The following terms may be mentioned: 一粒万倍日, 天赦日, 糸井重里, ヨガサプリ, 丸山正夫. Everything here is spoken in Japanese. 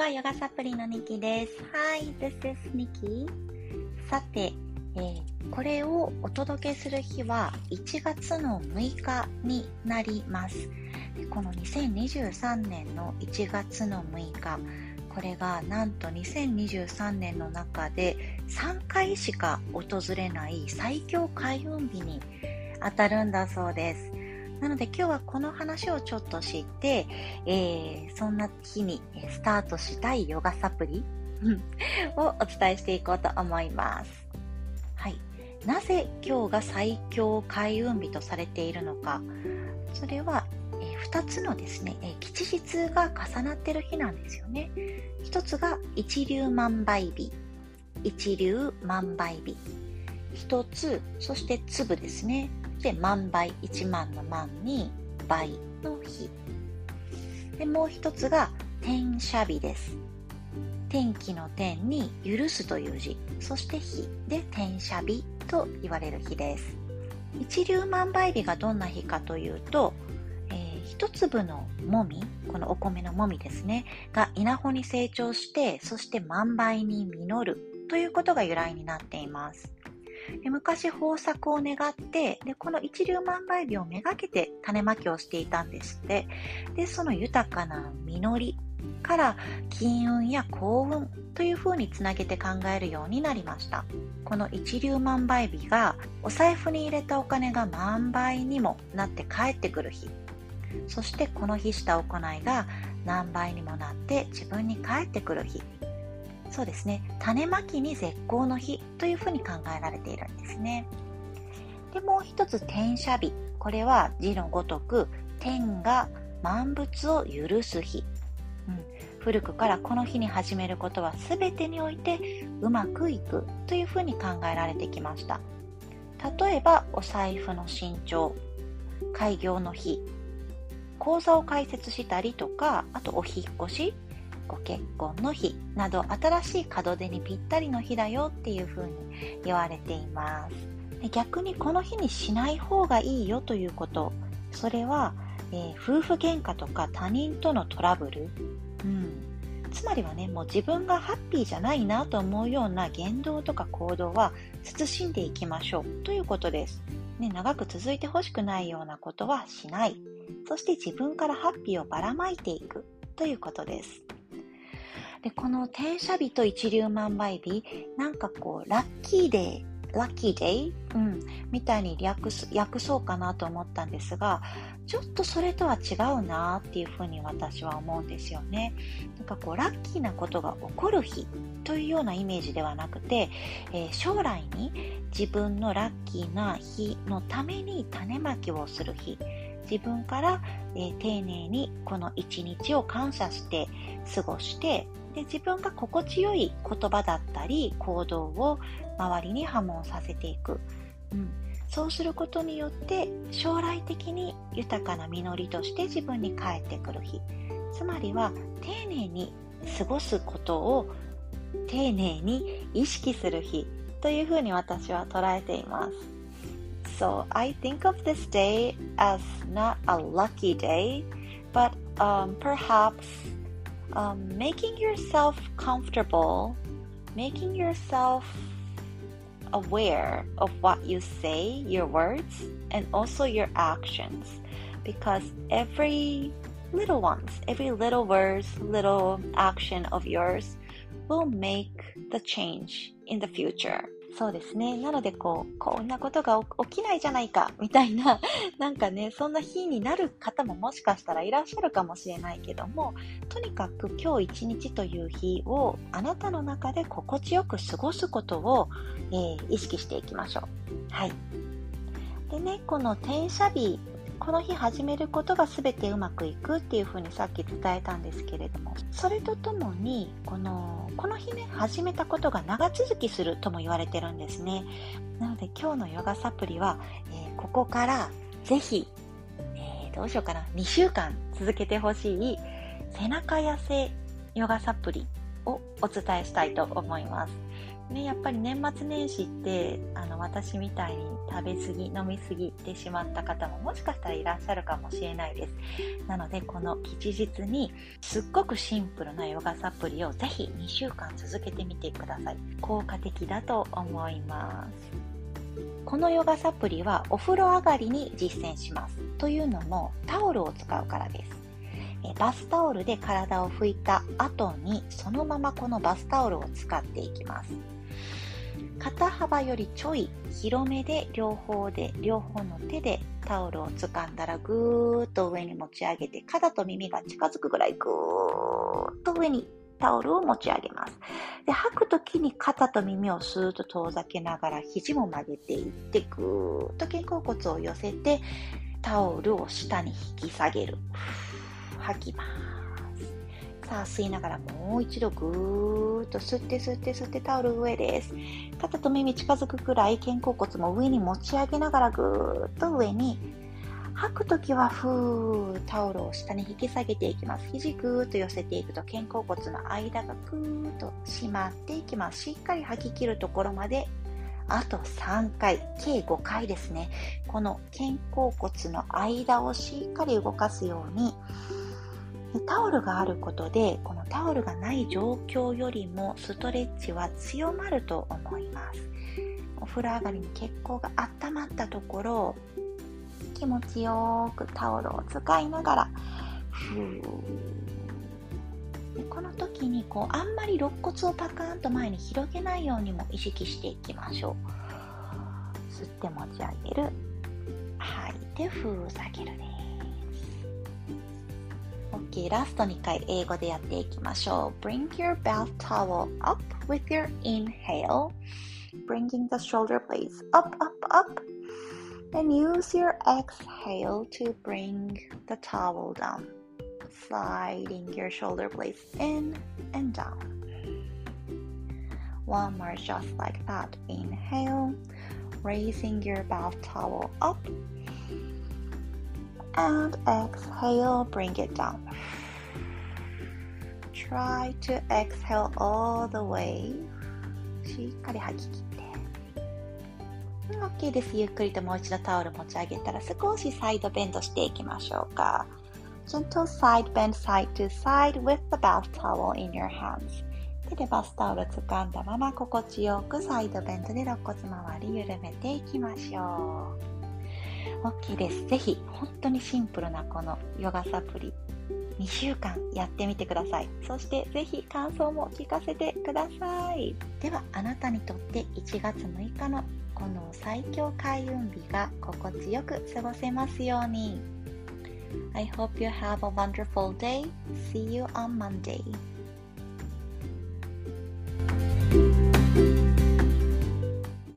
はヨガサプリのニキです。 Hi, this is Niki。 さて、これをお届けする日は1月の6日になります。この2023年の1月の6日、これがなんと2023年の中で3回しか訪れない最強開運日に当たるんだそうです。なので今日はこの話をちょっと知って、そんな日にスタートしたいヨガサプリをお伝えしていこうと思います。はい、なぜ今日が最強開運日とされているのか、それは2つのですね、吉日が重なっている日なんですよね。一つが一粒万倍日、一粒万倍日、一つ、そして粒ですね。で、万倍、1万の万に倍の日で、もう一つが天赦日です。天気の天に許すという字、そして日で天赦日と言われる日です。一粒万倍日がどんな日かというと、一粒のもみ、このお米のもみですねが稲穂に成長して、そして万倍に実るということが由来になっています。で、昔豊作を願って、でこの一粒万倍日をめがけて種まきをしていたんですって。でその豊かな実りから金運や幸運という風につなげて考えるようになりました。この一粒万倍日がお財布に入れたお金が万倍にもなって帰ってくる日、そしてこの日した行いが何倍にもなって自分に帰ってくる日、そうですね、種まきに絶好の日というふうに考えられているんですね。で、もう一つ天赦日、これは字のごとく天が万物を許す日、古くからこの日に始めることは全てにおいてうまくいくというふうに考えられてきました。例えばお財布の新調、開業の日、口座を開設したりとか、あとお引っ越し、ご結婚の日など、新しい門出にぴったりの日だよっていう風に言われています。で、逆にこの日にしない方がいいよということ、それは、夫婦喧嘩とか他人とのトラブル、つまりはね、もう自分がハッピーじゃないなと思うような言動とか行動は慎んでいきましょうということです、長く続いてほしくないようなことはしない、そして自分からハッピーをばらまいていくということです。で、この天赦日と一粒万倍日、なんかこうラッキーデイ、みたいに訳そうかなと思ったんですが、ちょっとそれとは違うなっていうふうに私は思うんですよね。なんかこうラッキーなことが起こる日というようなイメージではなくて、将来に自分のラッキーな日のために種まきをする日、自分から、丁寧にこの一日を感謝して過ごして、で自分が心地よい言葉だったり行動を周りに波紋させていく、そうすることによって将来的に豊かな実りとして自分に返ってくる日、つまりは丁寧に過ごすことを丁寧に意識する日というふうに私は捉えています。So I think of this day as not a lucky day, but perhaps making yourself comfortable, making yourself aware of what you say, your words, and also your actions. Because every little words, little action of yours will make the change in the future.そうですね。なのでこんなことが起きないじゃないかみたいな、なんかね、そんな日になる方ももしかしたらいらっしゃるかもしれないけども、とにかく今日一日という日をあなたの中で心地よく過ごすことを、意識していきましょう。はい。でね、この天赦日、この日始めることが全てうまくいくっていうふうにさっき伝えたんですけれども、それとともにこの日ね、始めたことが長続きするとも言われてるんですね。なので今日のヨガサプリは、ここからぜひ、どうしようかな、2週間続けてほしい背中痩せヨガサプリをお伝えしたいと思います。ね、やっぱり年末年始って私みたいに食べ過ぎ飲み過ぎてしまった方ももしかしたらいらっしゃるかもしれないです。なのでこの吉日にすっごくシンプルなヨガサプリをぜひ2週間続けてみてください。効果的だと思います。このヨガサプリはお風呂上がりに実践します。というのもタオルを使うからです。バスタオルで体を拭いた後にそのままこのバスタオルを使っていきます。肩幅よりちょい広めで両方の手でタオルを掴んだらぐーっと上に持ち上げて、肩と耳が近づくぐらいぐーっと上にタオルを持ち上げます。で、吐くときに肩と耳をスーッと遠ざけながら肘も曲げていって、ぐーっと肩甲骨を寄せてタオルを下に引き下げる。吐きます。さあ吸いながらもう一度ぐーっと吸ってタオル上です。肩と耳近づくくらい肩甲骨も上に持ち上げながらぐーっと上に、吐くときはふー、タオルを下に引き下げていきます。肘ぐーっと寄せていくと肩甲骨の間がぐーっと締まっていきます。しっかり吐き切るところまであと3回、計5回ですね。この肩甲骨の間をしっかり動かすように、タオルがあることでこのタオルがない状況よりもストレッチは強まると思います。お風呂上がりに血行が温まったところ、気持ちよくタオルを使いながら、でこの時にあんまり肋骨をパカーンと前に広げないようにも意識していきましょう。吸って持ち上げる、吐いてふー下げるです。 OK、 ラスト2回英語でやっていきましょう。 Bring your bath towel up with your inhale, bringing the shoulder blades up, up, up.And use your exhale to bring the towel down, sliding your shoulder blades in and down. One more just like that. Inhale, raising your bath towel up. And exhale, bring it down. Try to exhale all the way. しっかり吐き切って。OK です。ゆっくりともう一度タオル持ち上げたら少しサイドベンドしていきましょうか。 Gentle side bend side to side with the bath towel in your hands. 手でバスタオル掴んだまま心地よくサイドベンドで肋骨周り緩めていきましょう。 OK です。ぜひ本当にシンプルなこのヨガサプリ2週間やってみてください。そしてぜひ感想も聞かせてください。ではあなたにとって1月6日のこの最強開運日が心地よく過ごせますように。 I hope you have a wonderful day. See you on Monday.